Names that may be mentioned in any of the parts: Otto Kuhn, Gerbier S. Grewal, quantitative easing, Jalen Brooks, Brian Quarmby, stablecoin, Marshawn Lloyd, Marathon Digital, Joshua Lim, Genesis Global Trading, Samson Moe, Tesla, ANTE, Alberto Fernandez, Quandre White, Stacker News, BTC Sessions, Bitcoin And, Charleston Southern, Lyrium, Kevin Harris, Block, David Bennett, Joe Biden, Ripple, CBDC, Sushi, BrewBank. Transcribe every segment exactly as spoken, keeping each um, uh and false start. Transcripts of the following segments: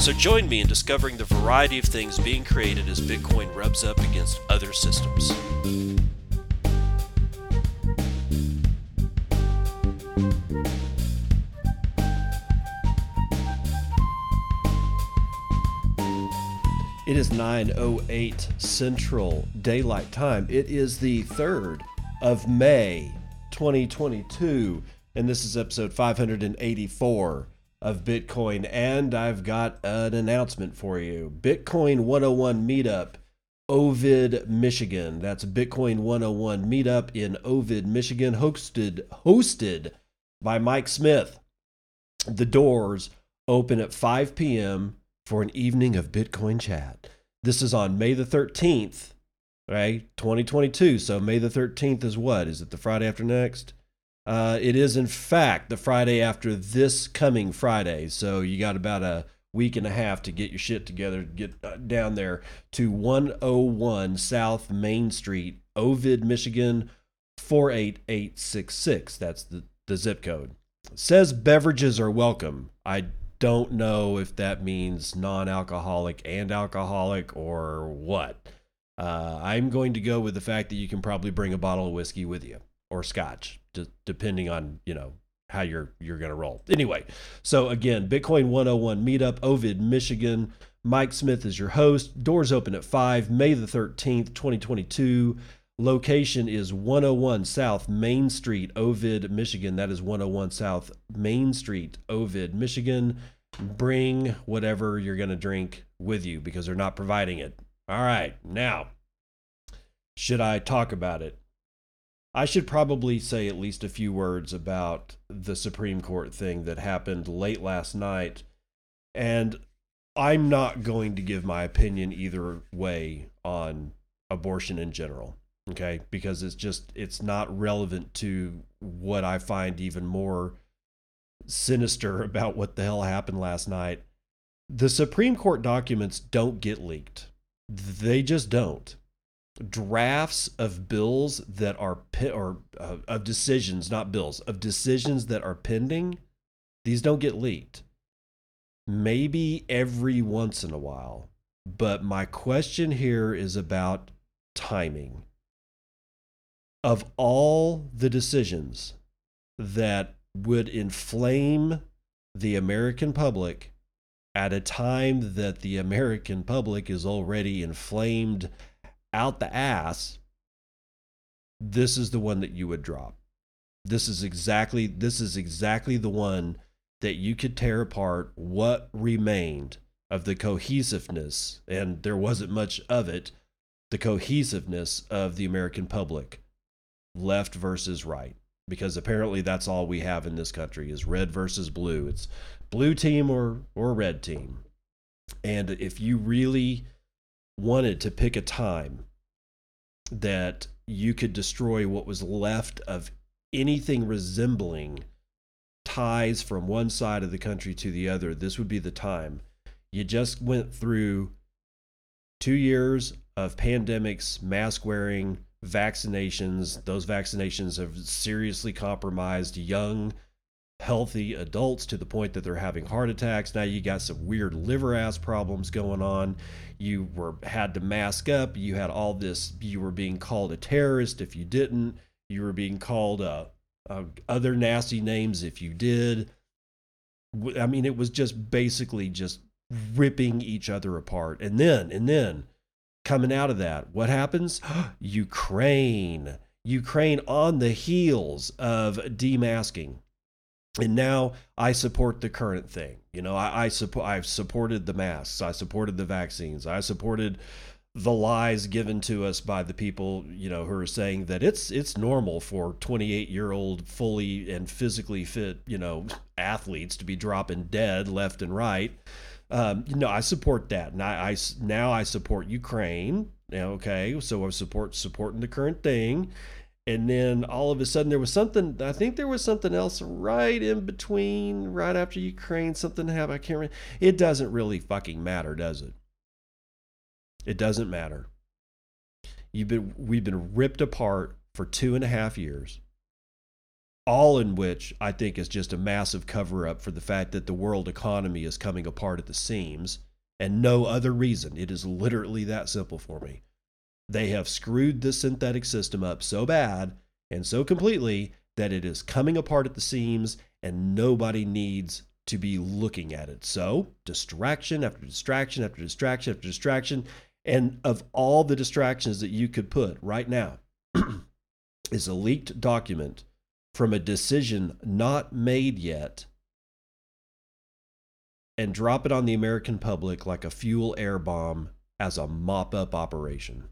So join me in discovering the variety of things being created as Bitcoin rubs up against other systems. It is nine oh eight Central Daylight Time. It is the third of May, twenty twenty-two, and this is episode five hundred eighty-four of Bitcoin. And I've got an announcement for you. Bitcoin one oh one Meetup, Ovid, Michigan. That's Bitcoin one oh one Meetup in Ovid, Michigan, hosted, hosted by Mike Smith. The doors open at five p.m., for an evening of Bitcoin chat. This is on May the thirteenth, right? twenty twenty-two. So May the thirteenth is what? Is it the Friday after next? Uh, it is in fact the Friday after this coming Friday. So you got about a week and a half to get your shit together, get down there to one oh one South Main Street, Ovid, Michigan, four eight eight six six. That's the, the zip code. It says beverages are welcome. I don't know if that means non-alcoholic and alcoholic or what. Uh, I'm going to go with the fact that you can probably bring a bottle of whiskey with you or scotch, d- depending on, you know, how you're you're going to roll. Anyway, so again, Bitcoin one oh one Meetup, Ovid, Michigan. Mike Smith is your host. Doors open at five, May the thirteenth, twenty twenty-two. Location is one oh one South Main Street, Ovid, Michigan. That is one oh one South Main Street, Ovid, Michigan. Bring whatever you're going to drink with you because they're not providing it. All right. Now, should I talk about it? I should probably say at least a few words about the Supreme Court thing that happened late last night. And I'm not going to give my opinion either way on abortion in general. Okay, because it's just, it's not relevant to what I find even more sinister about what the hell happened last night. The Supreme Court documents don't get leaked. They just don't. Drafts of bills that are, or uh, of decisions, not bills, of decisions that are pending, these don't get leaked. Maybe every once in a while. But my question here is about timing. Of all the decisions that would inflame the American public at a time that the American public is already inflamed out the ass, this is the one that you would drop. This is exactly, this is exactly the one that you could tear apart what remained of the cohesiveness, and there wasn't much of it, the cohesiveness of the American public. Left versus right, because apparently that's all we have in this country is red versus blue. It's blue team or or red team. And if you really wanted to pick a time that you could destroy what was left of anything resembling ties from one side of the country to the other, this would be the time. You just went through two years of pandemics, mask wearing, vaccinations. Those vaccinations have seriously compromised young, healthy adults to the point that they're having heart attacks. Now you got some weird liver ass problems going on. You were had to mask up. You had all this. You were being called a terrorist if you didn't. You were being called uh, uh, other nasty names if you did. I mean, it was just basically just ripping each other apart. And then, and then, coming out of that, what happens? Ukraine. Ukraine on the heels of demasking. And now I support the current thing. You know, I, I support, I've supported the masks. I supported the vaccines. I supported the lies given to us by the people, you know, who are saying that it's, it's normal for twenty-eight year old fully and physically fit, you know, athletes to be dropping dead left and right. um, you know, I support that. And I, I now I support Ukraine. Okay, so I support supporting the current thing. And then all of a sudden there was something, I think there was something else right in between, right after Ukraine, something happened, I can't remember. It doesn't really fucking matter, does it? It doesn't matter. You've been, we've been ripped apart for two and a half years, all in which I think is just a massive cover-up for the fact that the world economy is coming apart at the seams, and no other reason. It is literally that simple for me. They have screwed this synthetic system up so bad and so completely that it is coming apart at the seams, and nobody needs to be looking at it. So distraction after distraction after distraction after distraction. And of all the distractions that you could put right now is a leaked document from a decision not made yet, and drop it on the American public like a fuel air bomb as a mop-up operation.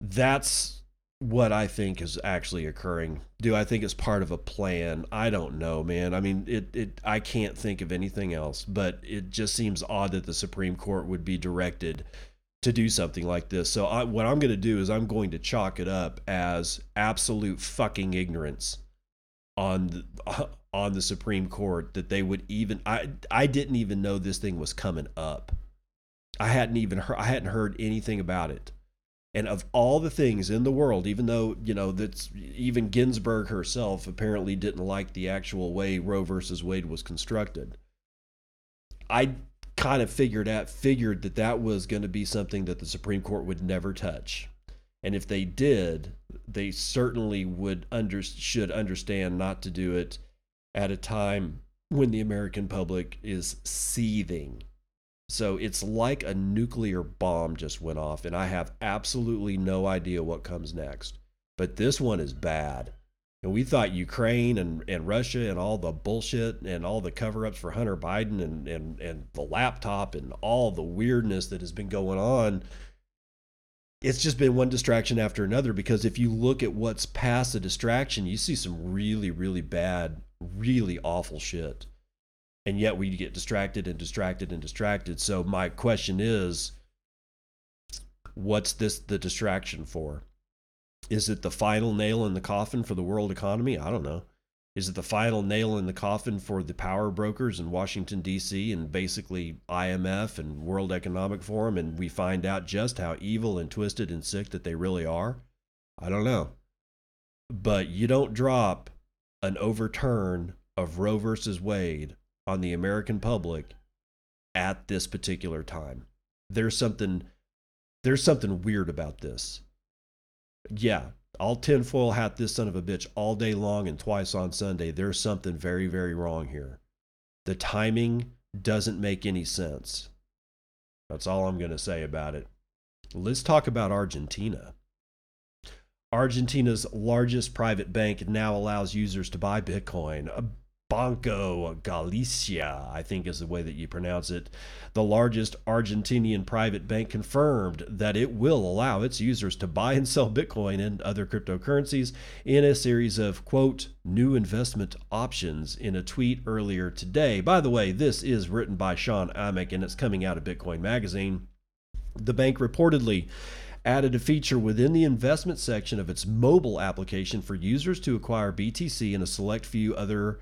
That's what I think is actually occurring. Do I think it's part of a plan? I don't know, man. I mean, it, it, I can't think of anything else, but it just seems odd that the Supreme Court would be directed to do something like this. So I, what I'm going to do is I'm going to chalk it up as absolute fucking ignorance on the, uh, on the Supreme Court, that they would even, I, I didn't even know this thing was coming up. I hadn't even heard, I hadn't heard anything about it. And of all the things in the world, even though, you know, that's, even Ginsburg herself apparently didn't like the actual way Roe versus Wade was constructed. I kind of figured out, figured that that was going to be something that the Supreme Court would never touch. And if they did, they certainly would under, should understand not to do it at a time when the American public is seething. So it's like a nuclear bomb just went off, and I have absolutely no idea what comes next. But this one is bad. And we thought Ukraine and, and Russia and all the bullshit and all the cover-ups for Hunter Biden and, and, and the laptop and all the weirdness that has been going on, it's just been one distraction after another. Because if you look at what's past the distraction, you see some really, really bad, really awful shit. And yet we get distracted and distracted and distracted. So my question is, what's this the distraction for? Is it the final nail in the coffin for the world economy? I don't know. Is it the final nail in the coffin for the power brokers in Washington, D C, and basically I M F and World Economic Forum, and we find out just how evil and twisted and sick that they really are? I don't know. But you don't drop an overturn of Roe versus Wade on the American public at this particular time. There's something, there's something weird about this. Yeah, I'll tinfoil hat this son of a bitch all day long and twice on Sunday. There's something very, very wrong here. The timing doesn't make any sense. That's all I'm going to say about it. Let's talk about Argentina. Argentina's largest private bank now allows users to buy Bitcoin. Banco Galicia, I think is the way that you pronounce it. The largest Argentinian private bank confirmed that it will allow its users to buy and sell Bitcoin and other cryptocurrencies in a series of, quote, new investment options in a tweet earlier today. By the way, this is written by Sean Amick, and it's coming out of Bitcoin Magazine. The bank reportedly added a feature within the investment section of its mobile application for users to acquire B T C and a select few other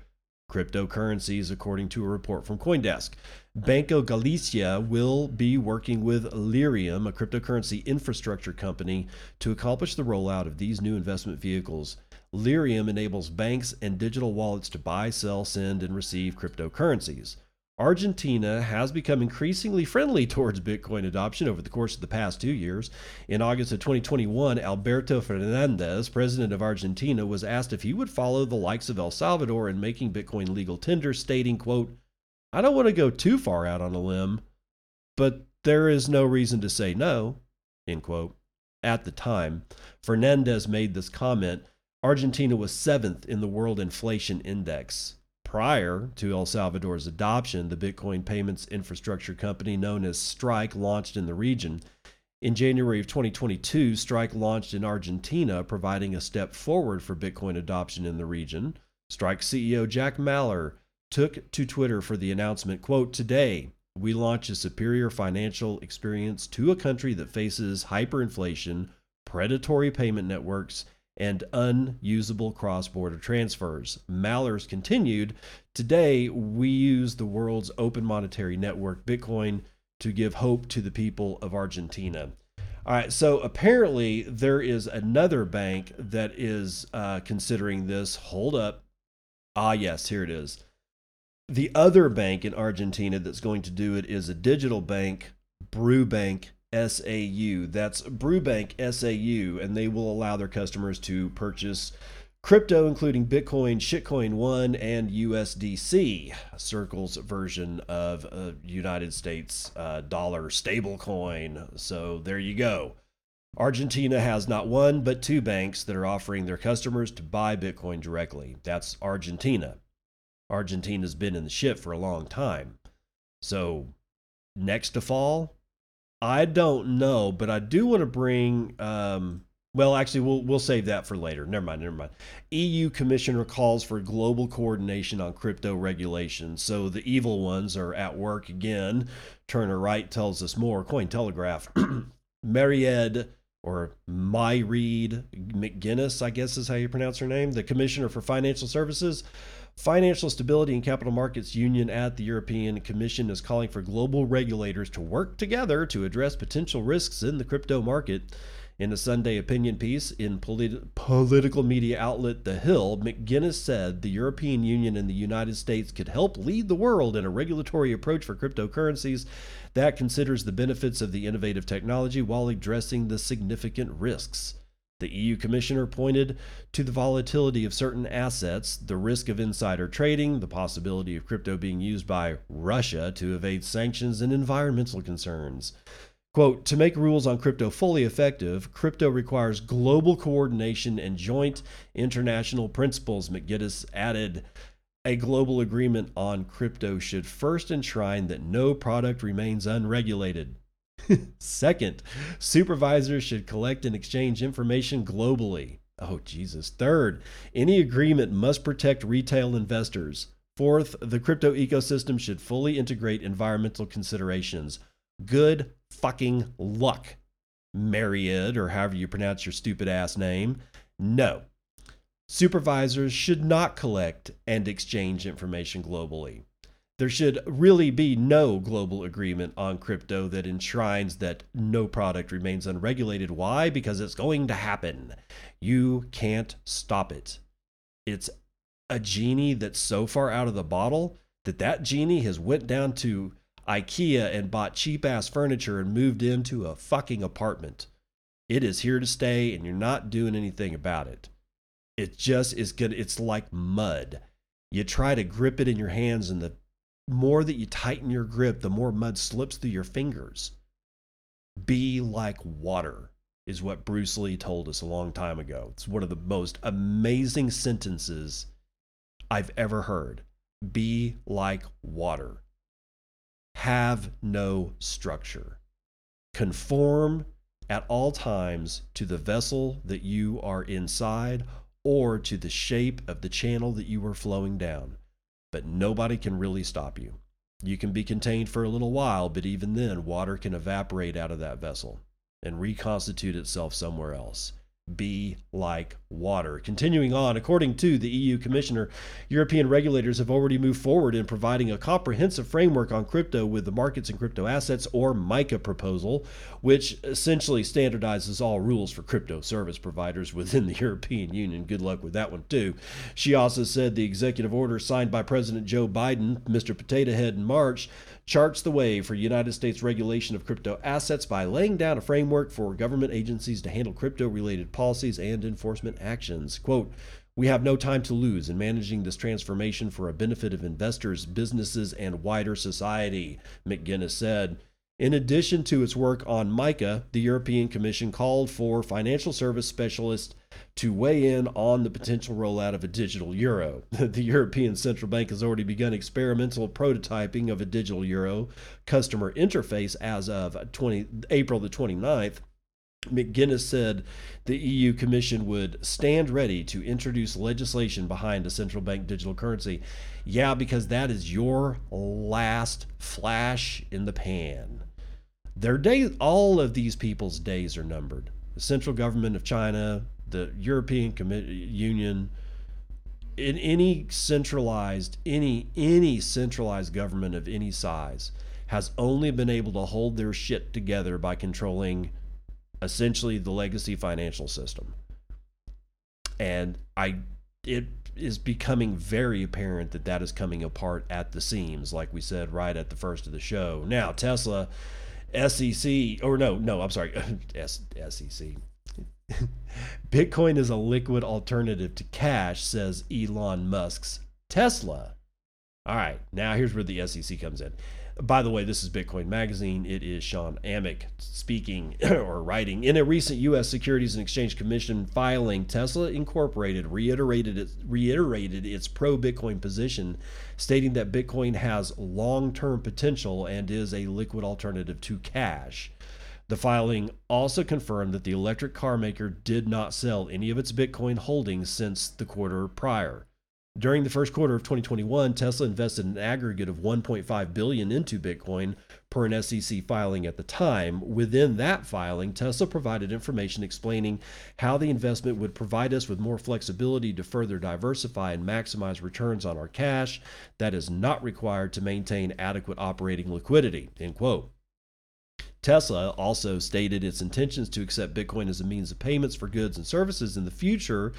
cryptocurrencies, according to a report from CoinDesk. Banco Galicia will be working with Lyrium, a cryptocurrency infrastructure company, to accomplish the rollout of these new investment vehicles. Lyrium enables banks and digital wallets to buy, sell, send, and receive cryptocurrencies. Argentina has become increasingly friendly towards Bitcoin adoption over the course of the past two years. In August of twenty twenty-one, Alberto Fernandez, president of Argentina, was asked if he would follow the likes of El Salvador in making Bitcoin legal tender, stating, quote, I don't want to go too far out on a limb, but there is no reason to say no, end quote. At the time, Fernandez made this comment. Argentina was seventh in the World Inflation Index. Prior to El Salvador's adoption, the Bitcoin payments infrastructure company known as Strike launched in the region. In January of twenty twenty-two, Strike launched in Argentina, providing a step forward for Bitcoin adoption in the region. Strike C E O Jack Mallor took to Twitter for the announcement, quote, "Today, we launch a superior financial experience to a country that faces hyperinflation, predatory payment networks, and unusable cross-border transfers." Mallor's continued, "Today, we use the world's open monetary network, Bitcoin, to give hope to the people of Argentina." All right, so apparently there is another bank that is uh, considering this. Hold up. Ah, yes, here it is. The other bank in Argentina that's going to do it is a digital bank, BrewBank S A U. That's BrewBank S A U, and they will allow their customers to purchase crypto, including Bitcoin, Shitcoin One, and U S D C, Circle's version of uh, United States uh, dollar stablecoin. So there you go. Argentina has not one, but two banks that are offering their customers to buy Bitcoin directly. That's Argentina. Argentina's been in the shit for a long time. So next to fall, I don't know, but I do want to bring, um, well, actually, we'll we'll save that for later. Never mind, never mind. E U Commissioner calls for global coordination on crypto regulation. So the evil ones are at work again. Turner Wright tells us more. Cointelegraph. Mairead, or Mairead McGuinness, I guess is how you pronounce her name, the Commissioner for Financial Services, Financial Stability and Capital Markets Union at the European Commission, is calling for global regulators to work together to address potential risks in the crypto market. In a Sunday opinion piece in polit- political media outlet The Hill, McGuinness said the European Union and the United States could help lead the world in a regulatory approach for cryptocurrencies that considers the benefits of the innovative technology while addressing the significant risks. The E U commissioner pointed to the volatility of certain assets, the risk of insider trading, the possibility of crypto being used by Russia to evade sanctions, and environmental concerns. Quote, "To make rules on crypto fully effective, crypto requires global coordination and joint international principles," McGuinness added. "A global agreement on crypto should first enshrine that no product remains unregulated. Second, supervisors should collect and exchange information globally. Oh, Jesus. Third, any agreement must protect retail investors. Fourth, the crypto ecosystem should fully integrate environmental considerations." Good fucking luck, Mairead, or however you pronounce your stupid ass name. No. Supervisors should not collect and exchange information globally. There should really be no global agreement on crypto that enshrines that no product remains unregulated. Why? Because it's going to happen. You can't stop it. It's a genie that's so far out of the bottle that that genie has went down to IKEA and bought cheap-ass furniture and moved into a fucking apartment. It is here to stay, and you're not doing anything about it. It just is good. It's like mud. You try to grip it in your hands, and the more that you tighten your grip, the more mud slips through your fingers. Be like water is what Bruce Lee told us a long time ago. It's one of the most amazing sentences I've ever heard. Be like water. Have no structure. Conform at all times to the vessel that you are inside or to the shape of the channel that you are flowing down. But nobody can really stop you. You can be contained for a little while, but even then, water can evaporate out of that vessel and reconstitute itself somewhere else. Be like water. Continuing on, according to the E U Commissioner, European regulators have already moved forward in providing a comprehensive framework on crypto with the Markets in Crypto Assets, or MiCA proposal, which essentially standardizes all rules for crypto service providers within the European Union. Good luck with that one, too. She also said the executive order signed by President Joe Biden, Mister Potato Head, in March, charts the way for United States regulation of crypto assets by laying down a framework for government agencies to handle crypto-related policies and enforcement actions. Quote, "We have no time to lose in managing this transformation for a benefit of investors, businesses, and wider society," McGuinness said. In addition to its work on MiCA, the European Commission called for financial service specialists to weigh in on the potential rollout of a digital euro. The European Central Bank has already begun experimental prototyping of a digital euro customer interface as of April the twenty-ninth. McGuinness said the E U Commission would stand ready to introduce legislation behind a central bank digital currency. Yeah, because that is your last flash in the pan. Their day, all of these people's days are numbered. The central government of China, the European Commi- Union, in any centralized, any any centralized government of any size has only been able to hold their shit together by controlling essentially the legacy financial system. And I, it is becoming very apparent that that is coming apart at the seams, like we said right at the first of the show. Now, Tesla, S E C, or no, no, I'm sorry, S E C. Bitcoin is a liquid alternative to cash, says Elon Musk's Tesla. All right, now here's where the S E C comes in. By the way, this is Bitcoin Magazine. It is Sean Amick speaking or writing. In a recent U S Securities and Exchange Commission filing, Tesla Incorporated reiterated its, reiterated its pro-Bitcoin position, stating that Bitcoin has long-term potential and is a liquid alternative to cash. The filing also confirmed that the electric car maker did not sell any of its Bitcoin holdings since the quarter prior. During the first quarter of twenty twenty-one, Tesla invested an aggregate of one point five billion dollars into Bitcoin per an S E C filing at the time. Within that filing, Tesla provided information explaining how the investment would provide us with more flexibility to further diversify and maximize returns on our cash that is not required to maintain adequate operating liquidity, end quote. Tesla also stated its intentions to accept Bitcoin as a means of payments for goods and services in the future.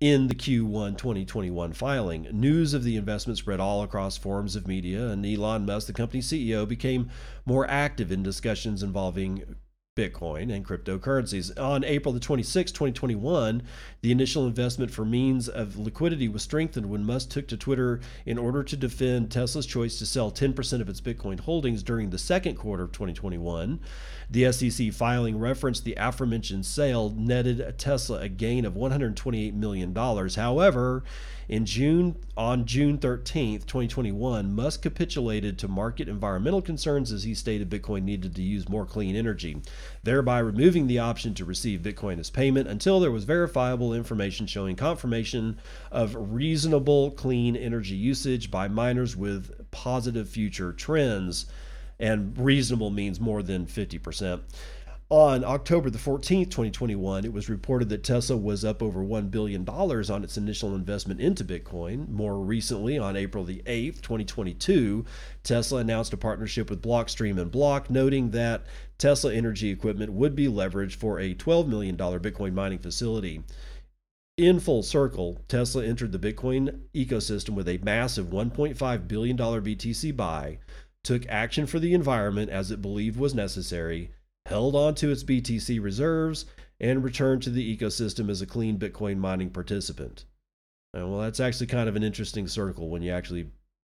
In the Q one twenty twenty-one filing, news of the investment spread all across forms of media, and Elon Musk, the company's C E O, became more active in discussions involving Bitcoin and cryptocurrencies. On April the twenty-sixth, twenty twenty-one, the initial investment for means of liquidity was strengthened when Musk took to Twitter in order to defend Tesla's choice to sell ten percent of its Bitcoin holdings during the second quarter of twenty twenty-one. The S E C filing referenced the aforementioned sale netted Tesla a gain of one hundred twenty-eight million dollars. However, in June, on June thirteenth, twenty twenty-one, Musk capitulated to market environmental concerns as he stated Bitcoin needed to use more clean energy, thereby removing the option to receive Bitcoin as payment until there was verifiable information showing confirmation of reasonable clean energy usage by miners with positive future trends. And reasonable means more than fifty percent. On October the fourteenth, twenty twenty-one, it was reported that Tesla was up over one billion dollars on its initial investment into Bitcoin. More recently, on April the eighth, twenty twenty-two, Tesla announced a partnership with Blockstream and Block, noting that Tesla energy equipment would be leveraged for a twelve million dollars Bitcoin mining facility. In full circle, Tesla entered the Bitcoin ecosystem with a massive one point five billion dollars B T C buy, took action for the environment as it believed was necessary, held on to its B T C reserves, and returned to the ecosystem as a clean Bitcoin mining participant. And well, that's actually kind of an interesting circle when you actually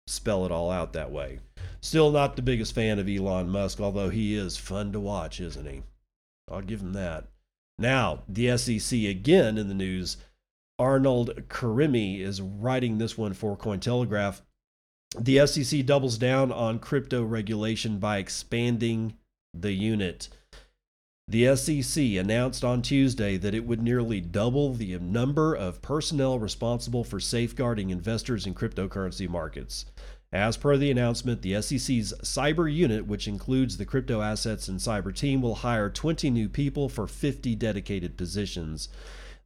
spell it all out that way. Still not the biggest fan of Elon Musk, although he is fun to watch, isn't he? I'll give him that. Now, the S E C again in the news. Arnold Karimi is writing this one for Cointelegraph. The S E C doubles down on crypto regulation by expanding the unit. The S E C announced on Tuesday that it would nearly double the number of personnel responsible for safeguarding investors in cryptocurrency markets. As per the announcement, the S E C's cyber unit, which includes the crypto assets and cyber team, will hire twenty new people for fifty dedicated positions.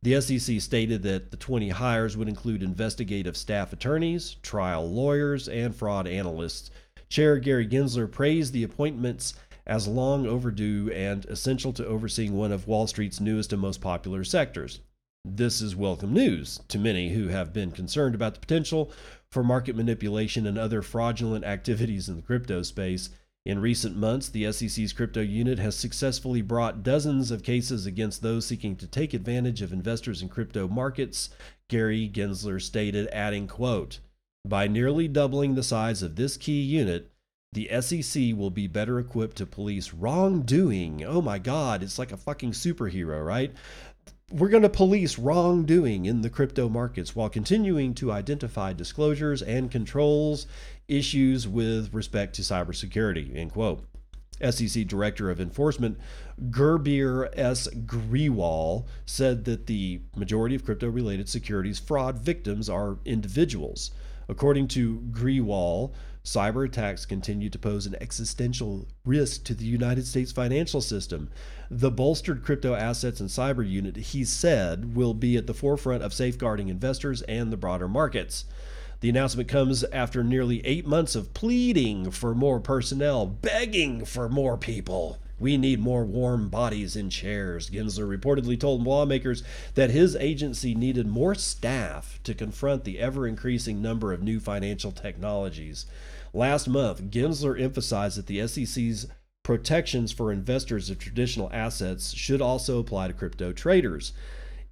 The S E C stated that the twenty hires would include investigative staff attorneys, trial lawyers, and fraud analysts. Chair Gary Gensler praised the appointments as long overdue and essential to overseeing one of Wall Street's newest and most popular sectors. This is welcome news to many who have been concerned about the potential for market manipulation and other fraudulent activities in the crypto space. In recent months, the S E C's crypto unit has successfully brought dozens of cases against those seeking to take advantage of investors in crypto markets, Gary Gensler stated, adding, quote, "By nearly doubling the size of this key unit, the S E C will be better equipped to police wrongdoing." Oh my God, it's like a fucking superhero, right? We're going to police wrongdoing in the crypto markets while continuing to identify disclosures and controls issues with respect to cybersecurity, end quote. S E C Director of Enforcement, Gerbier S. Grewal, said that the majority of crypto-related securities fraud victims are individuals. According to Grewal, cyber attacks continue to pose an existential risk to the United States financial system. The bolstered crypto assets and cyber unit, he said, will be at the forefront of safeguarding investors and the broader markets. The announcement comes after nearly eight months of pleading for more personnel, begging for more people. We need more warm bodies in chairs. Gensler reportedly told lawmakers that his agency needed more staff to confront the ever-increasing number of new financial technologies. Last month, Gensler emphasized that the S E C's protections for investors of traditional assets should also apply to crypto traders.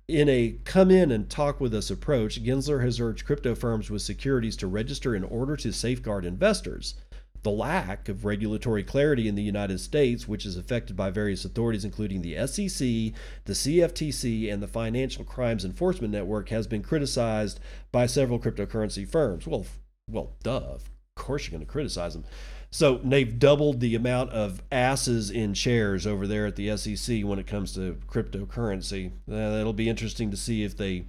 In a come-in-and-talk-with-us approach, Gensler has urged crypto firms with securities to register in order to safeguard investors. The lack of regulatory clarity in the United States, which is affected by various authorities including the S E C, the C F T C, and the Financial Crimes Enforcement Network, has been criticized by several cryptocurrency firms. Well, well, duh, of course you're going to criticize them. So they've doubled the amount of asses in chairs over there at the S E C when it comes to cryptocurrency. That'll be interesting to see if they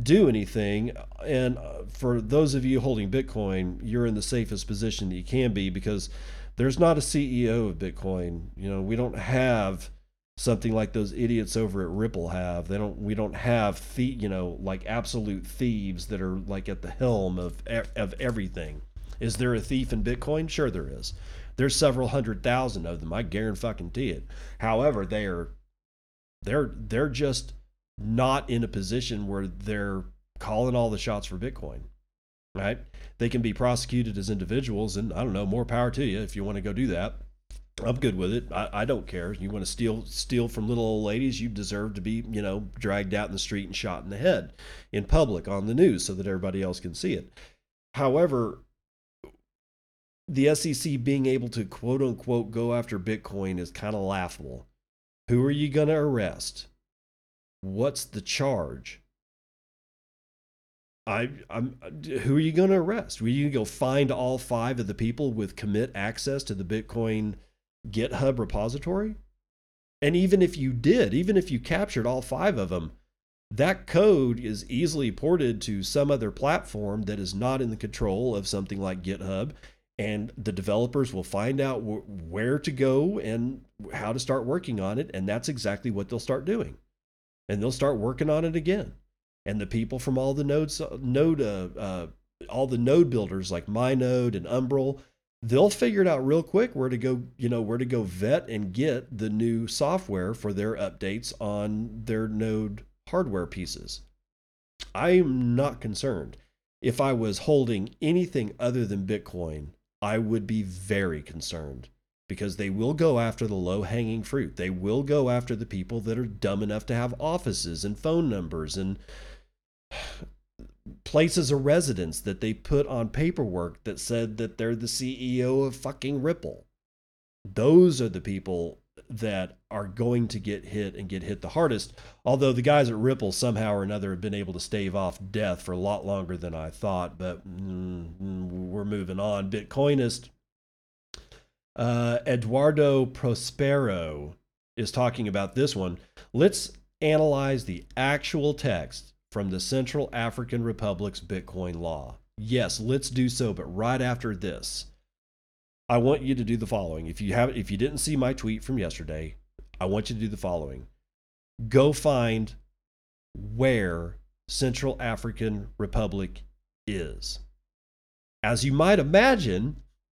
do anything. And for those of you holding Bitcoin, you're in the safest position that you can be, because there's not a C E O of Bitcoin. You know, we don't have something like those idiots over at Ripple have. They don't. We don't have the, you know, like absolute thieves that are like at the helm of of everything. Is there a thief in Bitcoin? Sure there is. There's several hundred thousand of them. I guarantee it. However, they are, they're they're just not in a position where they're calling all the shots for Bitcoin, right? They can be prosecuted as individuals, and I don't know, more power to you if you want to go do that. I'm good with it. I, I don't care. You want to steal steal from little old ladies, you deserve to be, you know, dragged out in the street and shot in the head in public on the news so that everybody else can see it. However, the S E C being able to quote unquote go after Bitcoin is kind of laughable. Who are you going to arrest? What's the charge? I, I'm. Who are you going to arrest? Will you go find all five of the people with commit access to the Bitcoin GitHub repository? And even if you did, even if you captured all five of them, that code is easily ported to some other platform that is not in the control of something like GitHub. And the developers will find out w- where to go and how to start working on it. And that's exactly what they'll start doing. And they'll start working on it again. And the people from all the nodes, node, uh, uh, all the node builders like MyNode and Umbrel, they'll figure it out real quick where to go, you know, where to go vet and get the new software for their updates on their node hardware pieces. I'm not concerned. If I was holding anything other than Bitcoin, I would be very concerned, because they will go after the low-hanging fruit. They will go after the people that are dumb enough to have offices and phone numbers and places of residence that they put on paperwork that said that they're the C E O of fucking Ripple. Those are the people that are going to get hit and get hit the hardest. Although the guys at Ripple somehow or another have been able to stave off death for a lot longer than I thought, but mm, we're moving on. Bitcoinist Uh, Eduardo Prospero is talking about this one. Let's analyze the actual text from the Central African Republic's Bitcoin law. Yes, let's do so, but right after this, I want you to do the following. If you haven't, if you didn't see my tweet from yesterday, I want you to do the following. Go find where Central African Republic is. As you might imagine,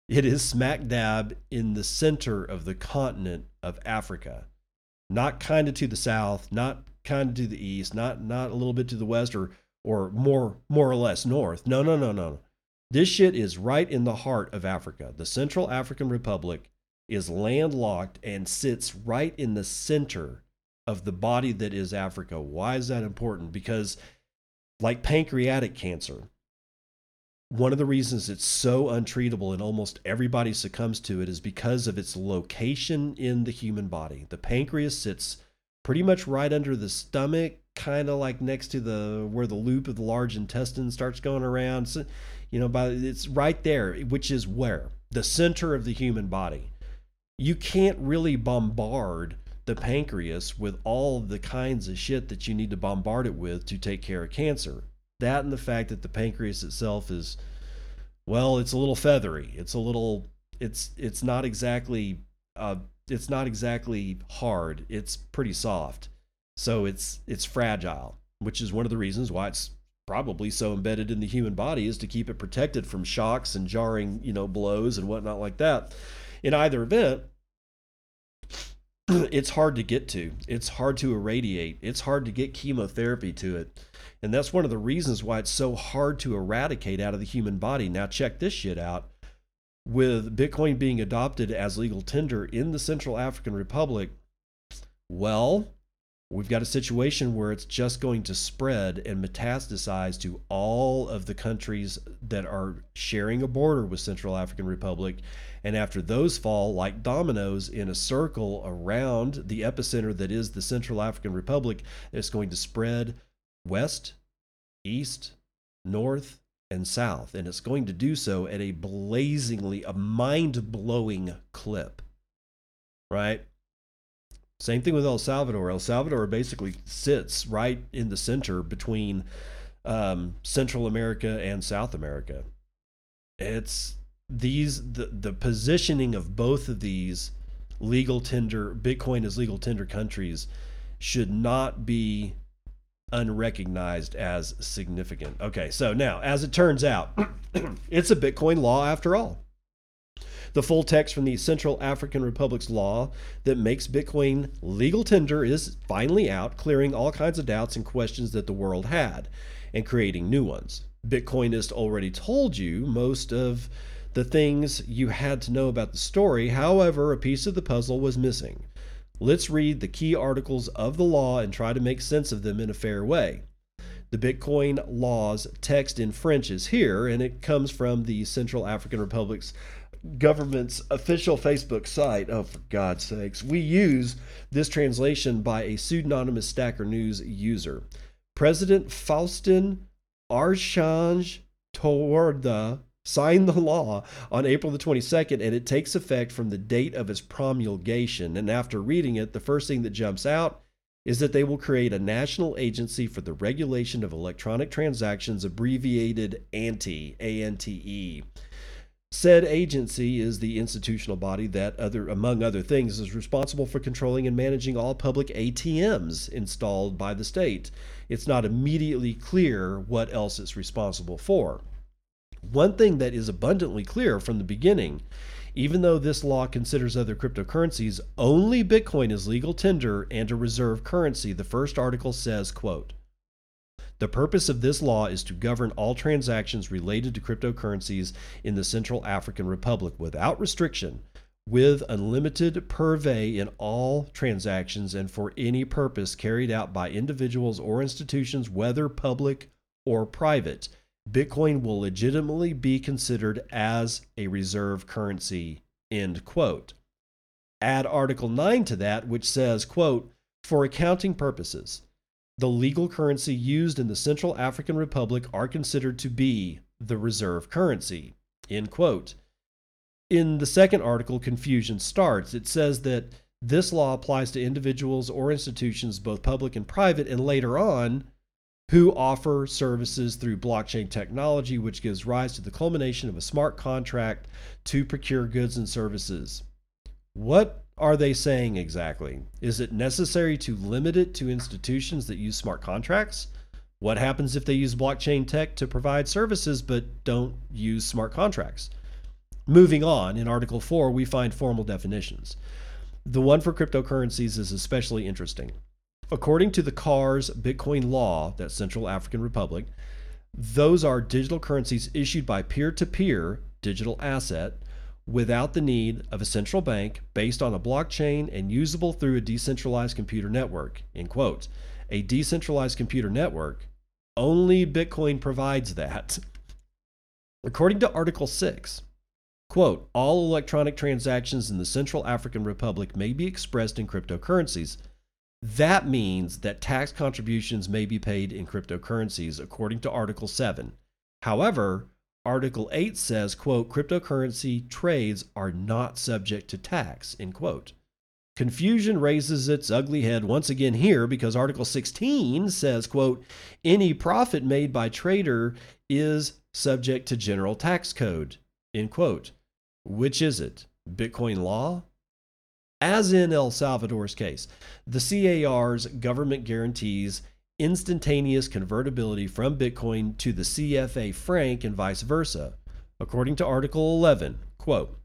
it is smack dab in the center of the continent of Africa. Not kind of to the south, not kind of to the east, not not a little bit to the west or or more more or less north. No, no, no, no. This shit is right in the heart of Africa. The Central African Republic is landlocked and sits right in the center of the body that is Africa. Why is that important? Because like pancreatic cancer, one of the reasons it's so untreatable and almost everybody succumbs to it is because of its location in the human body. The pancreas sits pretty much right under the stomach, kind of like next to the where the loop of the large intestine starts going around. So, you know, by, it's right there, which is where the center of the human body. you can't really bombard the pancreas with all the kinds of shit that you need to bombard it with to take care of cancer. That and the fact that the pancreas itself is, well, it's a little feathery. It's a little, it's it's not exactly, uh, it's not exactly hard. It's pretty soft. So it's it's fragile, which is one of the reasons why it's probably so embedded in the human body, is to keep it protected from shocks and jarring, you know, blows and whatnot like that. In either event, it's hard to get to. It's hard to irradiate. It's hard to get chemotherapy to it. And that's one of the reasons why it's so hard to eradicate out of the human body. Now check this shit out. With Bitcoin being adopted as legal tender in the Central African Republic, well, we've got a situation where it's just going to spread and metastasize to all of the countries that are sharing a border with Central African Republic. And after those fall like dominoes in a circle around the epicenter that is the Central African Republic, it's going to spread west, east, north, and south. And it's going to do so at a blazingly, a mind-blowing clip, right? Same thing with El Salvador. El Salvador basically sits right in the center between um, Central America and South America. It's these the, the positioning of both of these legal tender, Bitcoin as legal tender countries should not be unrecognized as significant. Okay, so now, as it turns out, it's a Bitcoin law after all. The full text from the Central African Republic's law that makes Bitcoin legal tender is finally out, clearing all kinds of doubts and questions that the world had and creating new ones. Bitcoinist already told you most of the things you had to know about the story. However, a piece of the puzzle was missing. Let's read the key articles of the law and try to make sense of them in a fair way. The Bitcoin law's text in French is here, and it comes from the Central African Republic's government's official Facebook site. Oh, for God's sakes. We use this translation by a pseudonymous Stacker News user. President Faustin Archange Touadéra signed the law on April the twenty-second, and it takes effect from the date of its promulgation. And after reading it, the first thing that jumps out is that they will create a national agency for the regulation of electronic transactions, abbreviated ANTE, A N T E. Said agency is the institutional body that, other, among other things, is responsible for controlling and managing all public A T Ms installed by the state. It's not immediately clear what else it's responsible for. One thing that is abundantly clear from the beginning, even though this law considers other cryptocurrencies, only Bitcoin is legal tender and a reserve currency. The first article says, quote, "The purpose of this law is to govern all transactions related to cryptocurrencies in the Central African Republic without restriction, with unlimited purvey in all transactions and for any purpose carried out by individuals or institutions, whether public or private. Bitcoin will legitimately be considered as a reserve currency," end quote. Add Article nine to that, which says, quote, "For accounting purposes, the legal currency used in the Central African Republic are considered to be the reserve currency," end quote. In the second article, confusion starts. It says that this law applies to individuals or institutions, both public and private, and later on, who offer services through blockchain technology, which gives rise to the culmination of a smart contract to procure goods and services. What are they saying exactly? Is it necessary to limit it to institutions that use smart contracts? What happens if they use blockchain tech to provide services but don't use smart contracts? Moving on, in Article four, we find formal definitions. The one for cryptocurrencies is especially interesting. According to the C A R's Bitcoin law, that's Central African Republic, those are digital currencies issued by peer-to-peer digital asset, without the need of a central bank, based on a blockchain and usable through a decentralized computer network, end quote. A decentralized computer network, only Bitcoin provides that. According to Article six, quote, "All electronic transactions in the Central African Republic may be expressed in cryptocurrencies. That means that tax contributions may be paid in cryptocurrencies, according to Article seven. However, Article eight says, quote, cryptocurrency trades are not subject to tax, end quote. Confusion raises its ugly head once again here because Article sixteen says, quote, any profit made by trader is subject to general tax code, end quote. Which is it? Bitcoin law? As in El Salvador's case, the C A R's government guarantees instantaneous convertibility from Bitcoin to the C F A franc and vice versa. According to Article eleven, quote,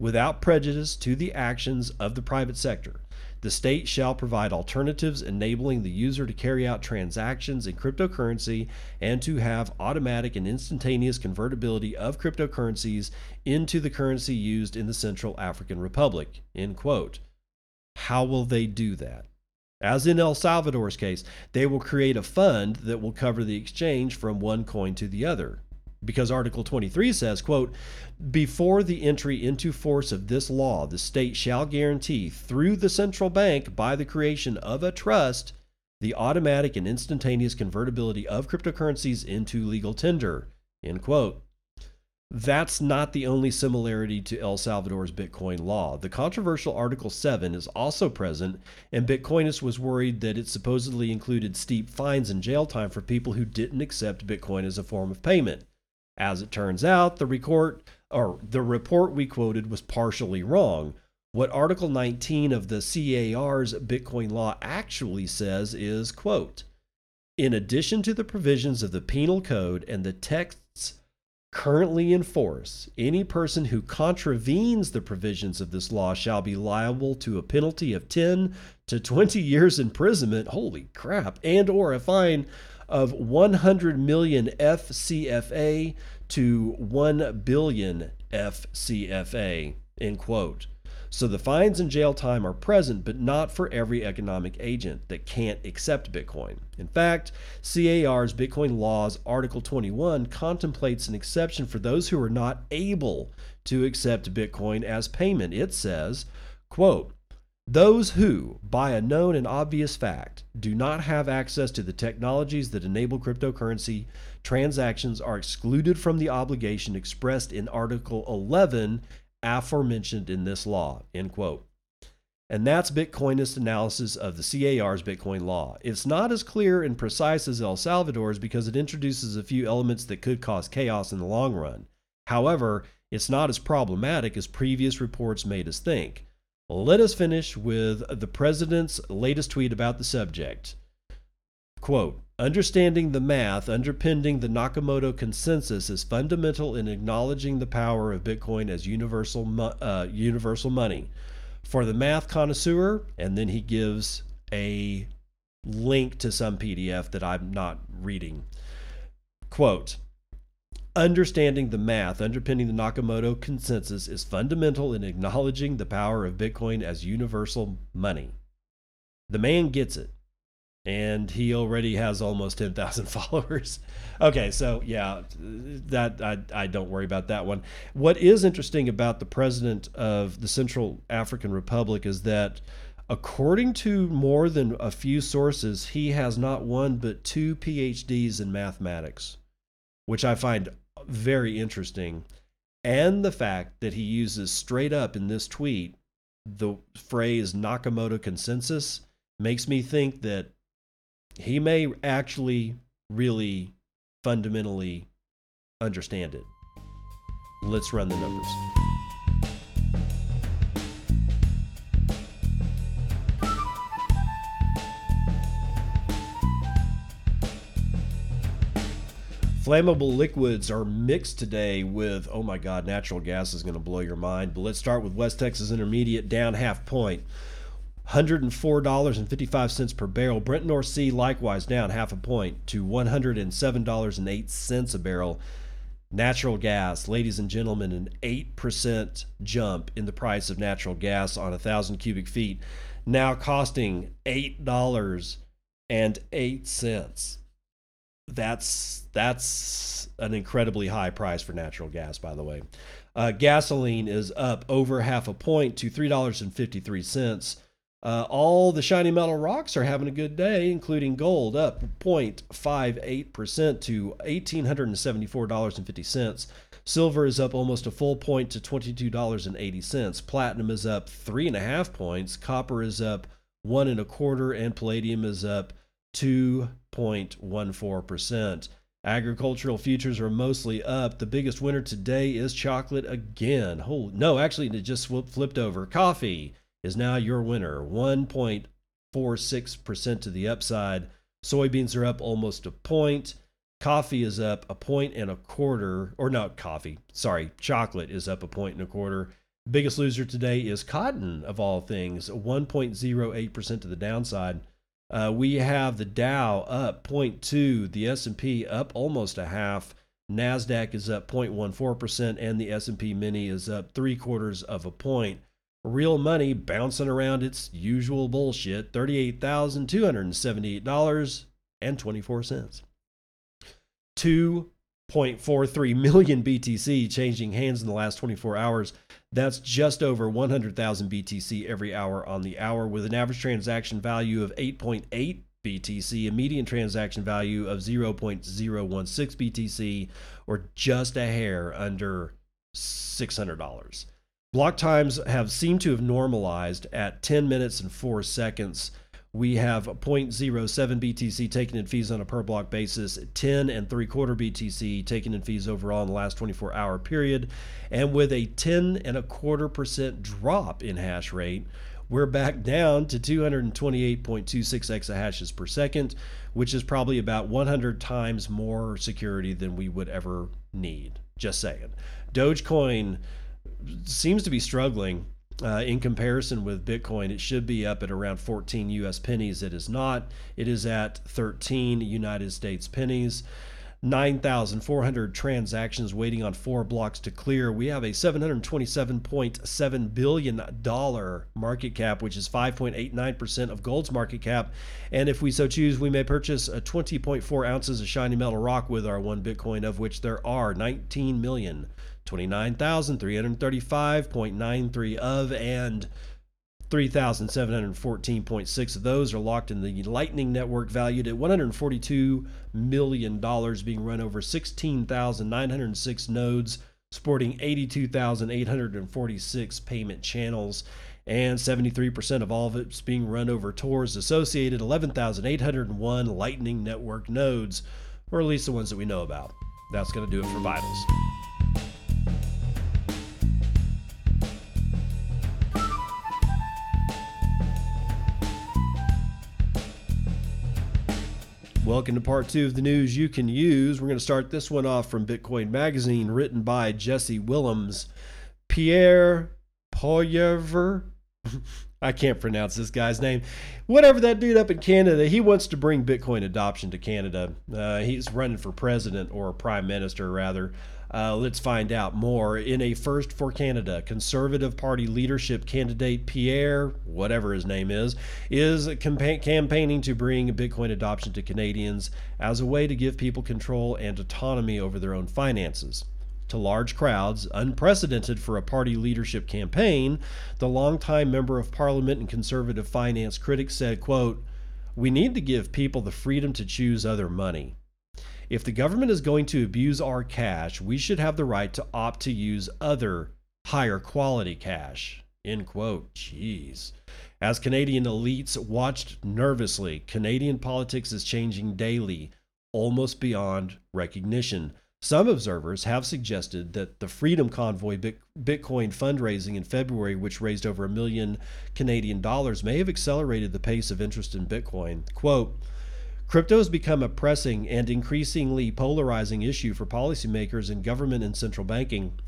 without prejudice to the actions of the private sector, the state shall provide alternatives enabling the user to carry out transactions in cryptocurrency and to have automatic and instantaneous convertibility of cryptocurrencies into the currency used in the Central African Republic, end quote. How will they do that? As in El Salvador's case, they will create a fund that will cover the exchange from one coin to the other. Because Article twenty-three says, quote, before the entry into force of this law, the state shall guarantee through the central bank by the creation of a trust the automatic and instantaneous convertibility of cryptocurrencies into legal tender, end quote. That's not the only similarity to El Salvador's Bitcoin law. The controversial Article seven is also present, and Bitcoinists was worried that it supposedly included steep fines and jail time for people who didn't accept Bitcoin as a form of payment. As it turns out, the record, or the report we quoted was partially wrong. What Article nineteen of the C A R's Bitcoin law actually says is, quote, in addition to the provisions of the penal code and the texts currently in force, any person who contravenes the provisions of this law shall be liable to a penalty of ten to twenty years imprisonment, holy crap, and or a fine of one hundred million F C F A to one billion F C F A, end quote. So the fines and jail time are present, but not for every economic agent that can't accept Bitcoin. In fact, C A R's Bitcoin Law's Article twenty-one contemplates an exception for those who are not able to accept Bitcoin as payment. It says, quote, those who, by a known and obvious fact, do not have access to the technologies that enable cryptocurrency transactions are excluded from the obligation expressed in Article eleven, aforementioned in this law, end quote. And that's Bitcoinist analysis of the C A R's Bitcoin law. It's not as clear and precise as El Salvador's because it introduces a few elements that could cause chaos in the long run. However, it's not as problematic as previous reports made us think. Let us finish with the president's latest tweet about the subject. Quote, understanding the math underpinning the Nakamoto consensus is fundamental in acknowledging the power of Bitcoin as universal mo- uh, universal money. For the math connoisseur, and then he gives a link to some P D F that I'm not reading. Quote, understanding the math underpinning the Nakamoto consensus is fundamental in acknowledging the power of Bitcoin as universal money. The man gets it. And he already has almost ten thousand followers. Okay, so yeah, that I, I don't worry about that one. What is interesting about the president of the Central African Republic is that according to more than a few sources, he has not one but two P H Ds in mathematics, which I find very interesting, and the fact that he uses straight up in this tweet the phrase Nakamoto consensus makes me think that he may actually really fundamentally understand it. Let's run the numbers. Flammable liquids are mixed today with, oh my God, natural gas is going to blow your mind. But let's start with West Texas Intermediate down half point, one hundred four dollars and fifty-five cents per barrel. Brent North Sea likewise down half a point to one hundred seven dollars and eight cents a barrel. Natural gas, ladies and gentlemen, an eight percent jump in the price of natural gas on one thousand cubic feet, now costing eight dollars and eight cents. That's that's an incredibly high price for natural gas, by the way. Uh, gasoline is up over half a point to three dollars and fifty-three cents. Uh, all the shiny metal rocks are having a good day, including gold up zero point five eight percent to one thousand eight hundred seventy-four dollars and fifty cents. Silver is up almost a full point to twenty-two dollars and eighty cents. Platinum is up three and a half points. Copper is up one and a quarter, and palladium is up two point one four percent. Agricultural futures are mostly up. The biggest winner today is chocolate again. Oh, no, actually, it just flipped over. Coffee is now your winner, one point four six percent to the upside. Soybeans are up almost a point. Coffee is up a point and a quarter, or not coffee, sorry, chocolate is up a point and a quarter. Biggest loser today is cotton, of all things, one point zero eight percent to the downside. Uh, we have the Dow up zero point two, the S and P up almost a half, NASDAQ is up zero point one four percent, and the S and P Mini is up three quarters of a point. Real money bouncing around its usual bullshit, thirty-eight thousand two hundred seventy-eight dollars and twenty-four cents. two point four three million B T C changing hands in the last twenty-four hours. That's just over one hundred thousand B T C every hour on the hour, with an average transaction value of eight point eight B T C, a median transaction value of zero point zero one six B T C, or just a hair under six hundred dollars. Block times have seemed to have normalized at ten minutes and four seconds. We have zero point zero seven B T C taken in fees on a per block basis, ten and three quarter B T C taken in fees overall in the last twenty-four hour period. And with a ten and a quarter percent drop in hash rate, we're back down to two hundred twenty-eight point two six exahashes per second, which is probably about one hundred times more security than we would ever need. Just saying. Dogecoin seems to be struggling. Uh, in comparison with Bitcoin, it should be up at around fourteen U S pennies. It is not. It is at thirteen United States pennies. nine thousand four hundred transactions waiting on four blocks to clear. We have a seven hundred twenty-seven point seven billion dollars market cap, which is five point eight nine percent of gold's market cap. And if we so choose, we may purchase a twenty point four ounces of shiny metal rock with our one Bitcoin, of which there are nineteen million twenty-nine thousand three hundred thirty-five point nine three of, and three thousand seven hundred fourteen point six of those are locked in the Lightning Network, valued at one hundred forty-two million dollars, being run over sixteen thousand nine hundred six nodes, sporting eighty-two thousand eight hundred forty-six payment channels, and seventy-three percent of all of it's being run over Tor's associated eleven thousand eight hundred one Lightning Network nodes, or at least the ones that we know about. That's going to do it for Vitals. Welcome to part two of the news you can use. We're going to start this one off from Bitcoin Magazine, written by Jesse Willems. Pierre Poilievre, I can't pronounce this guy's name. Whatever, that dude up in Canada, he wants to bring Bitcoin adoption to Canada. Uh, he's running for president, or prime minister, rather. Uh, let's find out more. In a first for Canada, Conservative Party leadership candidate Pierre, whatever his name is, is campa- campaigning to bring Bitcoin adoption to Canadians as a way to give people control and autonomy over their own finances. To large crowds, unprecedented for a party leadership campaign, the longtime member of parliament and conservative finance critic said, quote, "We need to give people the freedom to choose other money. If the government is going to abuse our cash, we should have the right to opt to use other, higher quality cash." End quote. Jeez. As Canadian elites watched nervously, Canadian politics is changing daily, almost beyond recognition. Some observers have suggested that the Freedom Convoy Bitcoin fundraising in February, which raised over a million Canadian dollars, may have accelerated the pace of interest in Bitcoin. Quote, "Crypto has become a pressing and increasingly polarizing issue for policymakers in government and central banking.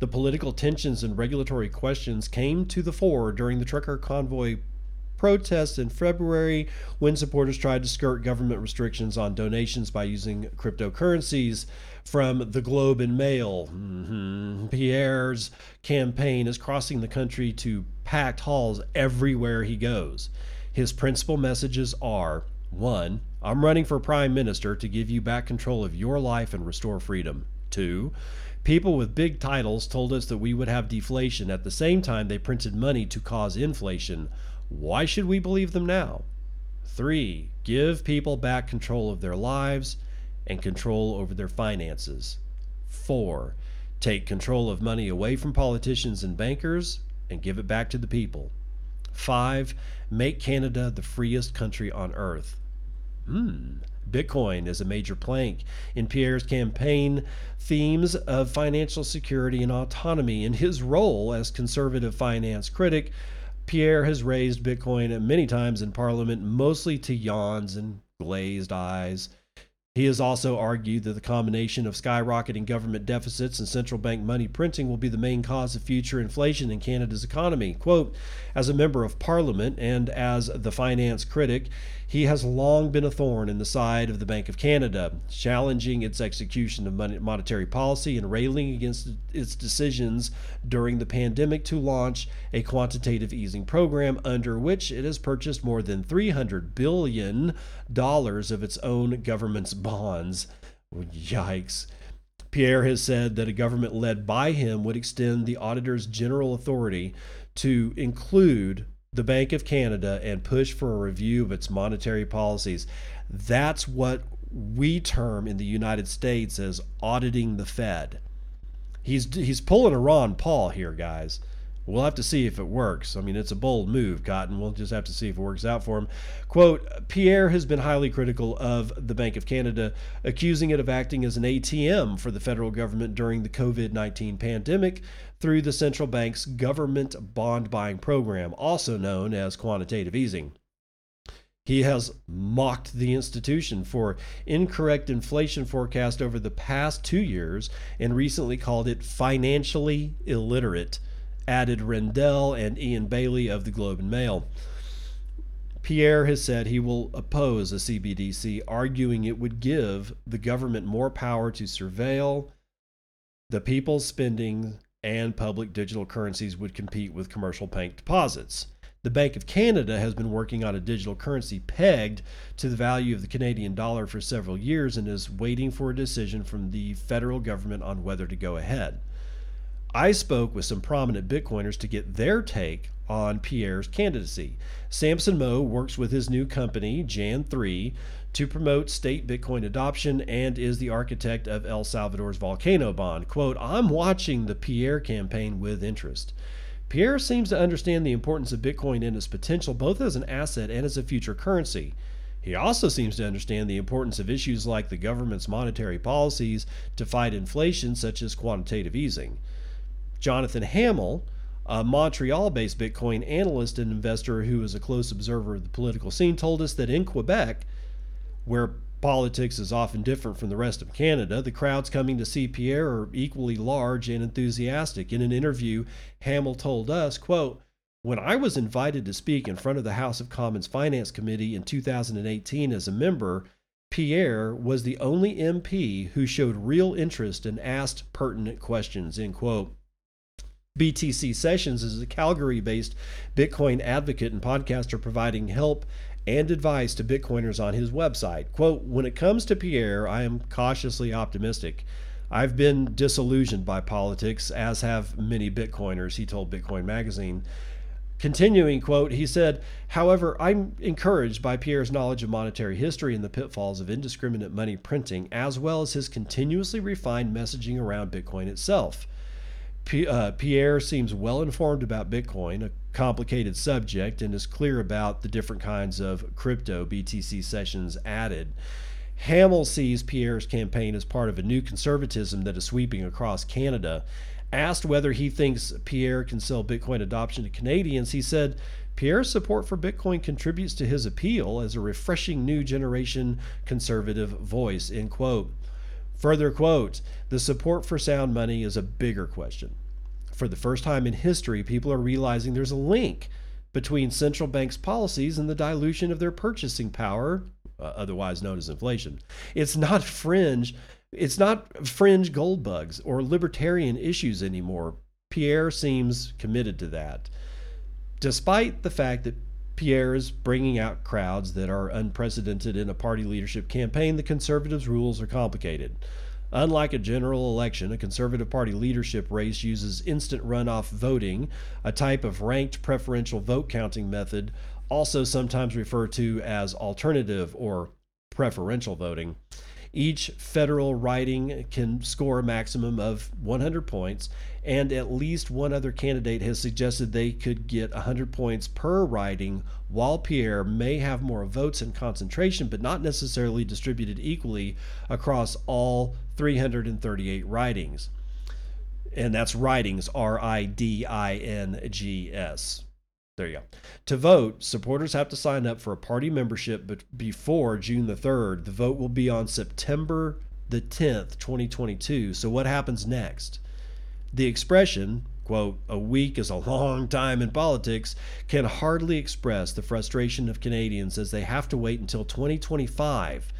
The political tensions and regulatory questions came to the fore during the trucker convoy protests in February, when supporters tried to skirt government restrictions on donations by using cryptocurrencies." From the Globe and Mail, mm-hmm. Pierre's campaign is crossing the country to packed halls everywhere he goes. His principal messages are, one, I'm running for prime minister to give you back control of your life and restore freedom. Two, people with big titles told us that we would have deflation. At the same time, they printed money to cause inflation. Why should we believe them now? Three, give people back control of their lives and control over their finances. Four, take control of money away from politicians and bankers and give it back to the people. Five, make Canada the freest country on earth. Hmm. Bitcoin is a major plank in Pierre's campaign themes of financial security and autonomy. In his role as conservative finance critic, Pierre has raised Bitcoin many times in Parliament, mostly to yawns and glazed eyes. He has also argued that the combination of skyrocketing government deficits and central bank money printing will be the main cause of future inflation in Canada's economy. Quote, as a member of Parliament and as the finance critic, he has long been a thorn in the side of the Bank of Canada, challenging its execution of monetary policy and railing against its decisions during the pandemic to launch a quantitative easing program under which it has purchased more than three hundred billion dollars of its own government's bonds. Yikes. Pierre has said that a government led by him would extend the auditor's general authority to include the Bank of Canada and push for a review of its monetary policies. That's what we term in the United States as auditing the Fed. He's he's pulling a Ron Paul here, guys. We'll have to see if it works. I mean, it's a bold move, Cotton. We'll just have to see if it works out for him. Quote, Pierre has been highly critical of the Bank of Canada, accusing it of acting as an A T M for the federal government during the COVID nineteen pandemic through the central bank's government bond buying program, also known as quantitative easing. He has mocked the institution for incorrect inflation forecast over the past two years and recently called it financially illiterate, added Rendell and Ian Bailey of the Globe and Mail. Pierre has said he will oppose a C B D C, arguing it would give the government more power to surveil the people's spending and public digital currencies would compete with commercial bank deposits. The Bank of Canada has been working on a digital currency pegged to the value of the Canadian dollar for several years and is waiting for a decision from the federal government on whether to go ahead. I spoke with some prominent Bitcoiners to get their take on Pierre's candidacy. Samson Moe works with his new company, Jan three, to promote state Bitcoin adoption and is the architect of El Salvador's volcano bond. Quote, I'm watching the Pierre campaign with interest. Pierre seems to understand the importance of Bitcoin and its potential, both as an asset and as a future currency. He also seems to understand the importance of issues like the government's monetary policies to fight inflation, such as quantitative easing. Jonathan Hamel, a Montreal-based Bitcoin analyst and investor who is a close observer of the political scene, told us that in Quebec, where politics is often different from the rest of Canada, the crowds coming to see Pierre are equally large and enthusiastic. In an interview, Hamel told us, quote, when I was invited to speak in front of the House of Commons Finance Committee in two thousand eighteen as a member, Pierre was the only M P who showed real interest and asked pertinent questions, end quote. B T C Sessions is a Calgary-based Bitcoin advocate and podcaster providing help and advice to Bitcoiners on his website. Quote, when it comes to Pierre, I am cautiously optimistic. I've been disillusioned by politics, as have many Bitcoiners, he told Bitcoin Magazine. Continuing, quote, he said, however, I'm encouraged by Pierre's knowledge of monetary history and the pitfalls of indiscriminate money printing, as well as his continuously refined messaging around Bitcoin itself. P- uh, Pierre seems well informed about Bitcoin, a complicated subject, and is clear about the different kinds of crypto, B T C Sessions added. Hamel sees Pierre's campaign as part of a new conservatism that is sweeping across Canada. Asked whether he thinks Pierre can sell Bitcoin adoption to Canadians, he said, Pierre's support for Bitcoin contributes to his appeal as a refreshing new generation conservative voice, end quote. Further quote, the support for sound money is a bigger question. For the first time in history, people are realizing there's a link between central banks' policies and the dilution of their purchasing power, uh, otherwise known as inflation. It's not fringe, it's not fringe gold bugs or libertarian issues anymore. Pierre seems committed to that, despite the fact that Pierre is bringing out crowds that are unprecedented in a party leadership campaign. The conservatives' rules are complicated. Unlike a general election, a conservative party leadership race uses instant runoff voting, a type of ranked preferential vote counting method, also sometimes referred to as alternative or preferential voting. Each federal riding can score a maximum of one hundred points, and at least one other candidate has suggested they could get one hundred points per riding. While Pierre may have more votes in concentration, but not necessarily distributed equally across all three hundred thirty-eight ridings. And that's ridings, R I D I N G S. There you go. To vote, supporters have to sign up for a party membership but before June the third. The vote will be on September the tenth, twenty twenty-two. So what happens next? The expression, quote, "a week is a long time in politics," can hardly express the frustration of Canadians as they have to wait until twenty twenty-five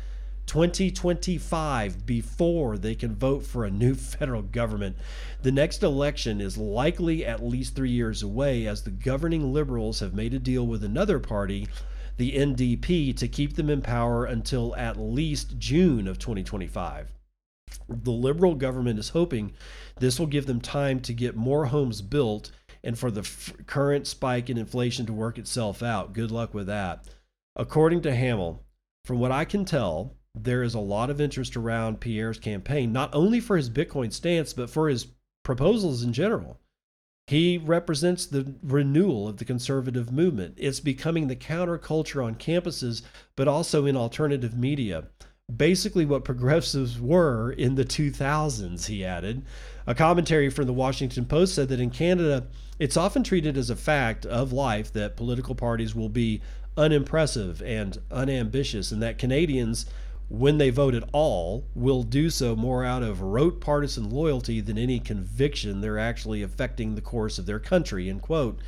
before they can vote for a new federal government. The next election is likely at least three years away, as the governing Liberals have made a deal with another party, the N D P, to keep them in power until at least June of twenty twenty-five. The Liberal government is hoping this will give them time to get more homes built and for the f- current spike in inflation to work itself out. Good luck with that. According to Hamel, "From what I can tell, there is a lot of interest around Pierre's campaign, not only for his Bitcoin stance, but for his proposals in general. He represents the renewal of the conservative movement. It's becoming the counterculture on campuses, but also in alternative media. Basically what progressives were in the two thousands, he added. A commentary from the Washington Post said that in Canada, it's often treated as a fact of life that political parties will be unimpressive and unambitious, and that Canadians, when they vote at all, will do so more out of rote partisan loyalty than any conviction they're actually affecting the course of their country," end quote.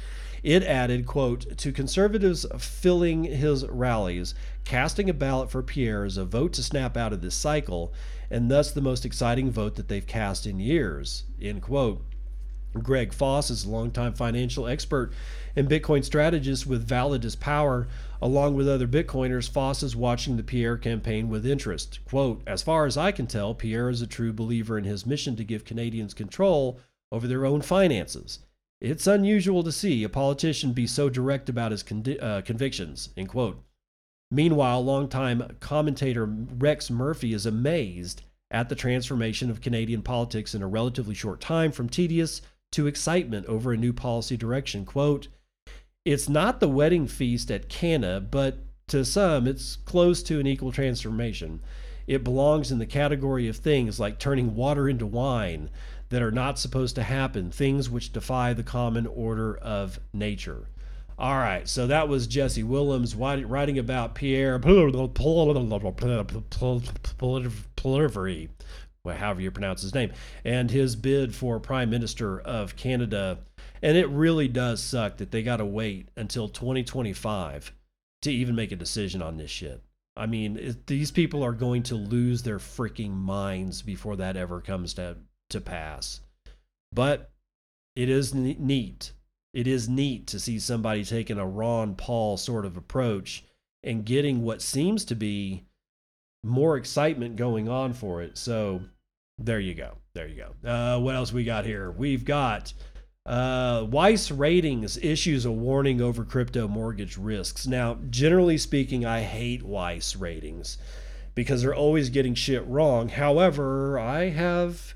It added, quote, "To conservatives filling his rallies, casting a ballot for Pierre is a vote to snap out of this cycle, and thus the most exciting vote that they've cast in years," end quote. Greg Foss is a longtime financial expert and Bitcoin strategist with Validus Power. Along with other Bitcoiners, Foss is watching the Pierre campaign with interest. Quote, "As far as I can tell, Pierre is a true believer in his mission to give Canadians control over their own finances. It's unusual to see a politician be so direct about his con- uh, convictions," end quote. Meanwhile, longtime commentator Rex Murphy is amazed at the transformation of Canadian politics in a relatively short time from tedious to excitement over a new policy direction. Quote, "It's not the wedding feast at Cana, but to some it's close to an equal transformation. It belongs in the category of things like turning water into wine that are not supposed to happen, things which defy the common order of nature." All right, so that was Jesse Willems writing about Pierre Poilievre, well, however you pronounce his name, and his bid for Prime Minister of Canada. And it really does suck that they got to wait until twenty twenty-five to even make a decision on this shit. I mean, it, these people are going to lose their freaking minds before that ever comes to, to pass. But it is neat. It is neat to see somebody taking a Ron Paul sort of approach and getting what seems to be more excitement going on for it. So there you go. There you go. Uh, what else we got here? We've got uh, Weiss Ratings issues a warning over crypto mortgage risks. Now, generally speaking, I hate Weiss Ratings because they're always getting shit wrong. However, I have,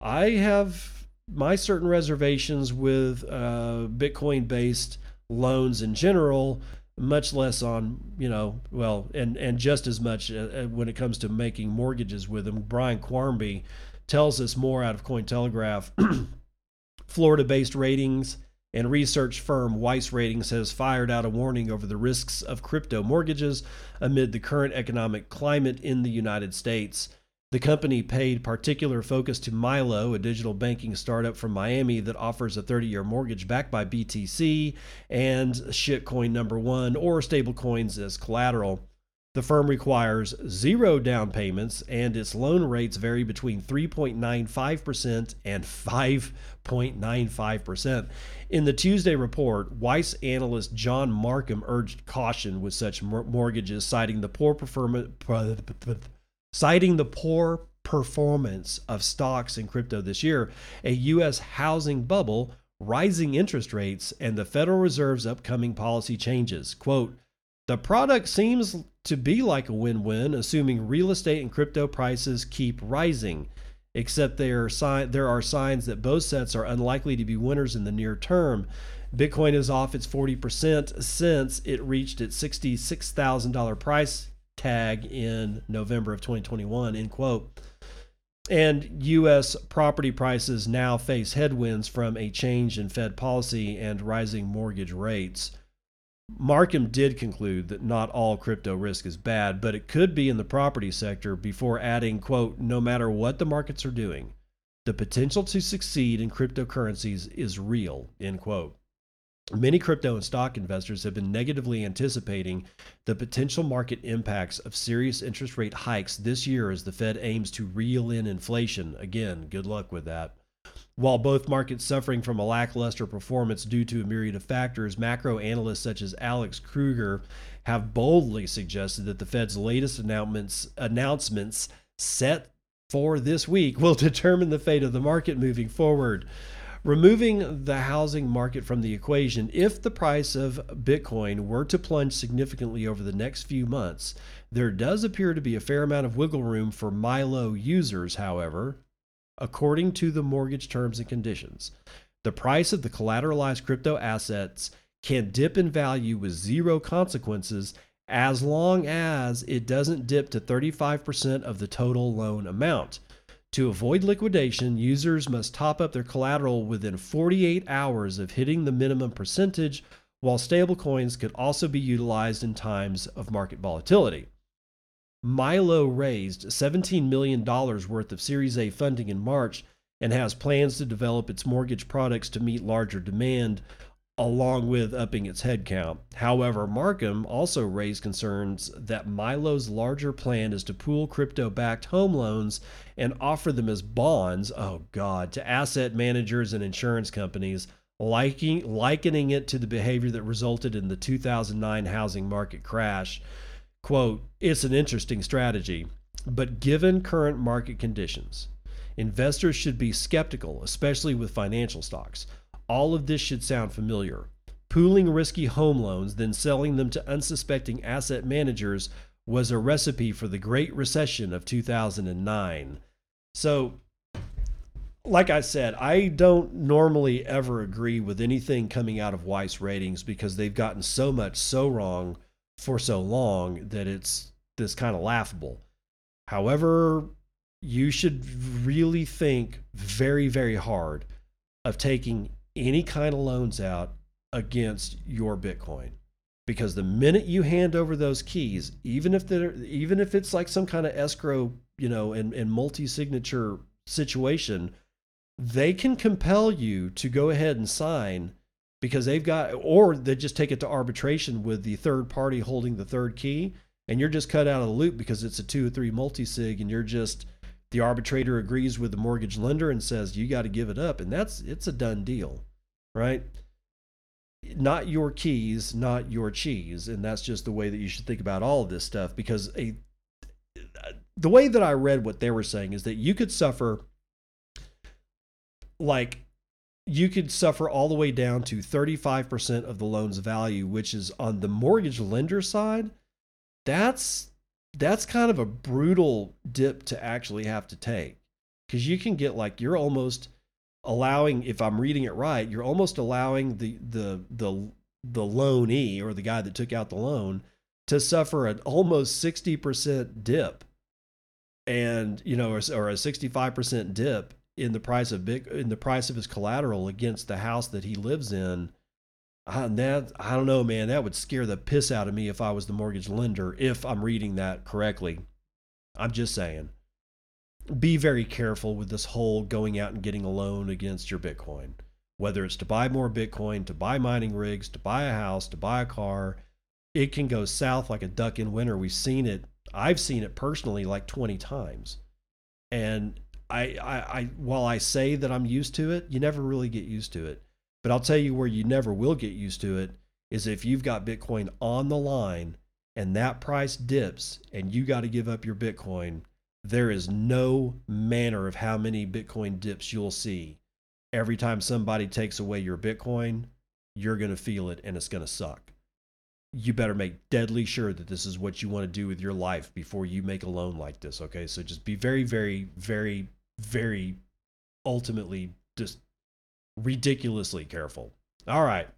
I have my certain reservations with uh, Bitcoin-based loans in general, much less on, you know, well, and, and just as much uh, when it comes to making mortgages with them. Brian Quarmby tells us more out of Cointelegraph. Florida-based ratings and research firm Weiss Ratings has fired out a warning over the risks of crypto mortgages amid the current economic climate in the United States. The company paid particular focus to Milo, a digital banking startup from Miami that offers a thirty-year mortgage backed by B T C and shitcoin number one or stablecoins as collateral. The firm requires zero down payments, and its loan rates vary between three point nine five percent and five point nine five percent. In the Tuesday report, Weiss analyst John Markham urged caution with such mortgages, citing the poor performance... Citing the poor performance of stocks and crypto this year, a U S housing bubble, rising interest rates, and the Federal Reserve's upcoming policy changes. Quote, the product seems to be like a win-win, assuming real estate and crypto prices keep rising, except there are, si- there are signs that both sets are unlikely to be winners in the near term. Bitcoin is off its forty percent since it reached its sixty-six thousand dollars price tag in November of twenty twenty-one, end quote. And U S property prices now face headwinds from a change in Fed policy and rising mortgage rates. Markham did conclude that not all crypto risk is bad, but it could be in the property sector, before adding, quote, no matter what the markets are doing, the potential to succeed in cryptocurrencies is real, end quote. Many crypto and stock investors have been negatively anticipating the potential market impacts of serious interest rate hikes this year as the Fed aims to reel in inflation. Again, good luck with that. While both markets suffering from a lackluster performance due to a myriad of factors, macro analysts such as Alex Kruger have boldly suggested that the Fed's latest announcements, announcements set for this week will determine the fate of the market moving forward. Removing the housing market from the equation, if the price of Bitcoin were to plunge significantly over the next few months, there does appear to be a fair amount of wiggle room for Milo users, however, according to the mortgage terms and conditions. The price of the collateralized crypto assets can dip in value with zero consequences as long as it doesn't dip to thirty-five percent of the total loan amount. To avoid liquidation, users must top up their collateral within forty-eight hours of hitting the minimum percentage, while stablecoins could also be utilized in times of market volatility. Milo raised seventeen million dollars worth of Series A funding in March and has plans to develop its mortgage products to meet larger demand, along with upping its headcount. However, Markham also raised concerns that Milo's larger plan is to pool crypto-backed home loans and offer them as bonds, oh God, to asset managers and insurance companies, liking, likening it to the behavior that resulted in the two thousand nine housing market crash. Quote, it's an interesting strategy, but given current market conditions, investors should be skeptical, especially with financial stocks. All of this should sound familiar. Pooling risky home loans, then selling them to unsuspecting asset managers was a recipe for the Great Recession of two thousand nine. So, like I said, I don't normally ever agree with anything coming out of Weiss Ratings because they've gotten so much so wrong for so long that it's this kind of laughable. However, you should really think very, very hard of taking any kind of loans out against your Bitcoin, because the minute you hand over those keys, even if they're, even if it's like some kind of escrow, you know, and, and multi-signature situation, they can compel you to go ahead and sign because they've got, or they just take it to arbitration with the third party holding the third key, and you're just cut out of the loop because it's a two or three multi-sig, and you're just, the arbitrator agrees with the mortgage lender and says, you got to give it up. And that's, it's a done deal, right? Not your keys, not your cheese. And that's just the way that you should think about all of this stuff, because a, the way that I read what they were saying is that you could suffer, like you could suffer all the way down to thirty-five percent of the loan's value, which is on the mortgage lender side. That's, that's kind of a brutal dip to actually have to take, because you can get like, you're almost allowing, if I'm reading it right, you're almost allowing the, the, the, the loanee, or the guy that took out the loan, to suffer an almost sixty percent dip, and, you know, or, or a sixty-five percent dip in the price of big, in the price of his collateral against the house that he lives in. And that, I don't know, man, that would scare the piss out of me if I was the mortgage lender, if I'm reading that correctly. I'm just saying, be very careful with this whole going out and getting a loan against your Bitcoin, whether it's to buy more Bitcoin, to buy mining rigs, to buy a house, to buy a car. It can go south like a duck in winter. We've seen it. I've seen it personally like twenty times. And I, I, I while I say that I'm used to it, you never really get used to it. But I'll tell you where you never will get used to it is if you've got Bitcoin on the line and that price dips and you got to give up your Bitcoin. There is no manner of how many Bitcoin dips you'll see. Every time somebody takes away your Bitcoin, you're going to feel it and it's going to suck. You better make deadly sure that this is what you want to do with your life before you make a loan like this, okay? So just be very, very, very, very ultimately just ridiculously careful. All right.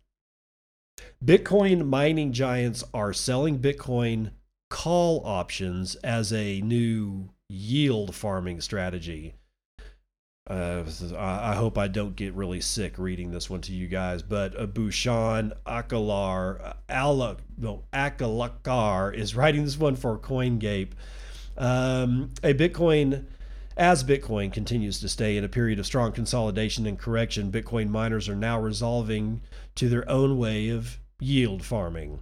Bitcoin mining giants are selling Bitcoin call options as a new yield farming strategy. Uh, I hope I don't get really sick reading this one to you guys, but Abushan Akalar, Alak, no, Akalakar is writing this one for CoinGape. Um, a Bitcoin, as Bitcoin continues to stay in a period of strong consolidation and correction, Bitcoin miners are now resolving to their own way of yield farming.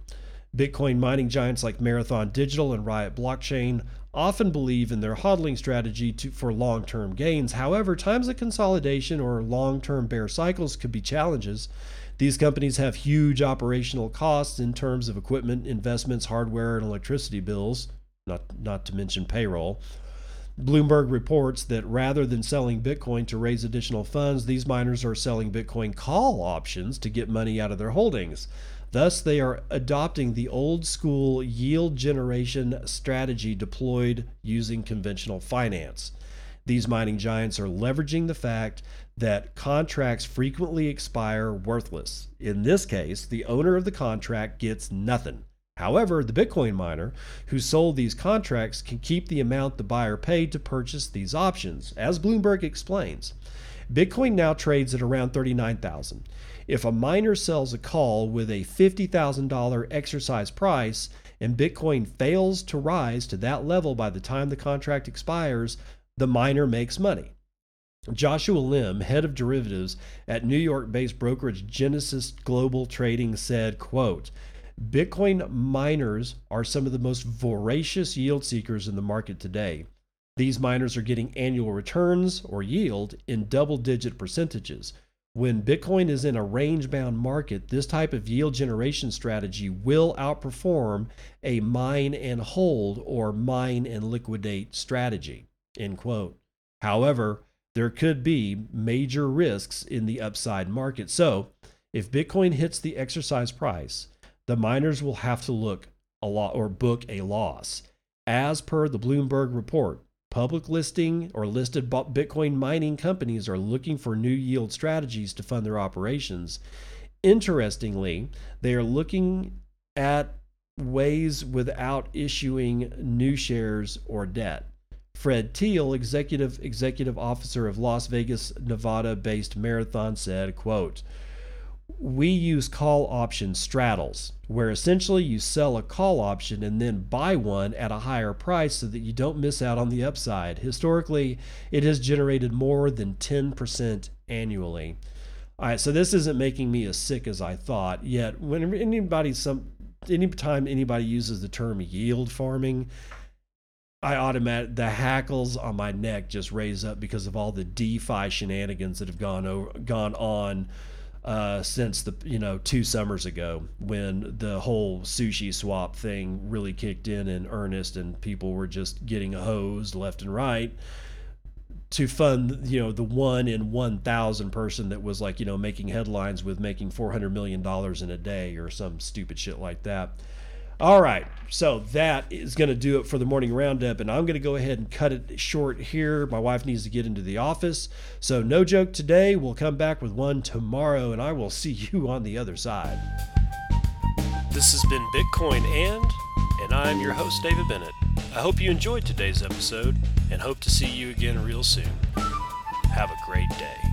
Bitcoin mining giants like Marathon Digital and Riot Blockchain often believe in their hodling strategy to, for long-term gains. However, times of consolidation or long-term bear cycles could be challenges. These companies have huge operational costs in terms of equipment, investments, hardware, and electricity bills, not, not to mention payroll. Bloomberg reports that rather than selling Bitcoin to raise additional funds, these miners are selling Bitcoin call options to get money out of their holdings. Thus, they are adopting the old-school yield generation strategy deployed using conventional finance. These mining giants are leveraging the fact that contracts frequently expire worthless. In this case, the owner of the contract gets nothing. However, the Bitcoin miner who sold these contracts can keep the amount the buyer paid to purchase these options. As Bloomberg explains, Bitcoin now trades at around thirty-nine thousand dollars. If a miner sells a call with a fifty thousand dollars exercise price and Bitcoin fails to rise to that level by the time the contract expires, the miner makes money. Joshua Lim, head of derivatives at New York-based brokerage Genesis Global Trading, said, quote, Bitcoin miners are some of the most voracious yield seekers in the market today. These miners are getting annual returns or yield in double-digit percentages. When Bitcoin is in a range-bound market, this type of yield generation strategy will outperform a mine and hold or mine and liquidate strategy, end quote. However, there could be major risks in the upside market. So if Bitcoin hits the exercise price, the miners will have to look a lot or book a loss. As per the Bloomberg report, public listing or listed Bitcoin mining companies are looking for new yield strategies to fund their operations. Interestingly, they are looking at ways without issuing new shares or debt. Fred Thiel, executive executive officer of Las Vegas, Nevada-based Marathon, said, quote, we use call option straddles, where essentially you sell a call option and then buy one at a higher price so that you don't miss out on the upside. Historically, it has generated more than ten percent annually. All right, so this isn't making me as sick as I thought, yet when anybody, some, anytime anybody uses the term yield farming, I automatic the hackles on my neck just raise up because of all the DeFi shenanigans that have gone over, gone on Uh, since the you know two summers ago when the whole sushi swap thing really kicked in in earnest and people were just getting hosed left and right to fund you know the one in one thousand person that was like you know making headlines with making four hundred million dollars in a day or some stupid shit like that. All right, so that is going to do it for the morning roundup, and I'm going to go ahead and cut it short here. My wife needs to get into the office, so no joke today. We'll come back with one tomorrow, and I will see you on the other side. This has been Bitcoin And, and I'm your host, David Bennett. I hope you enjoyed today's episode and hope to see you again real soon. Have a great day.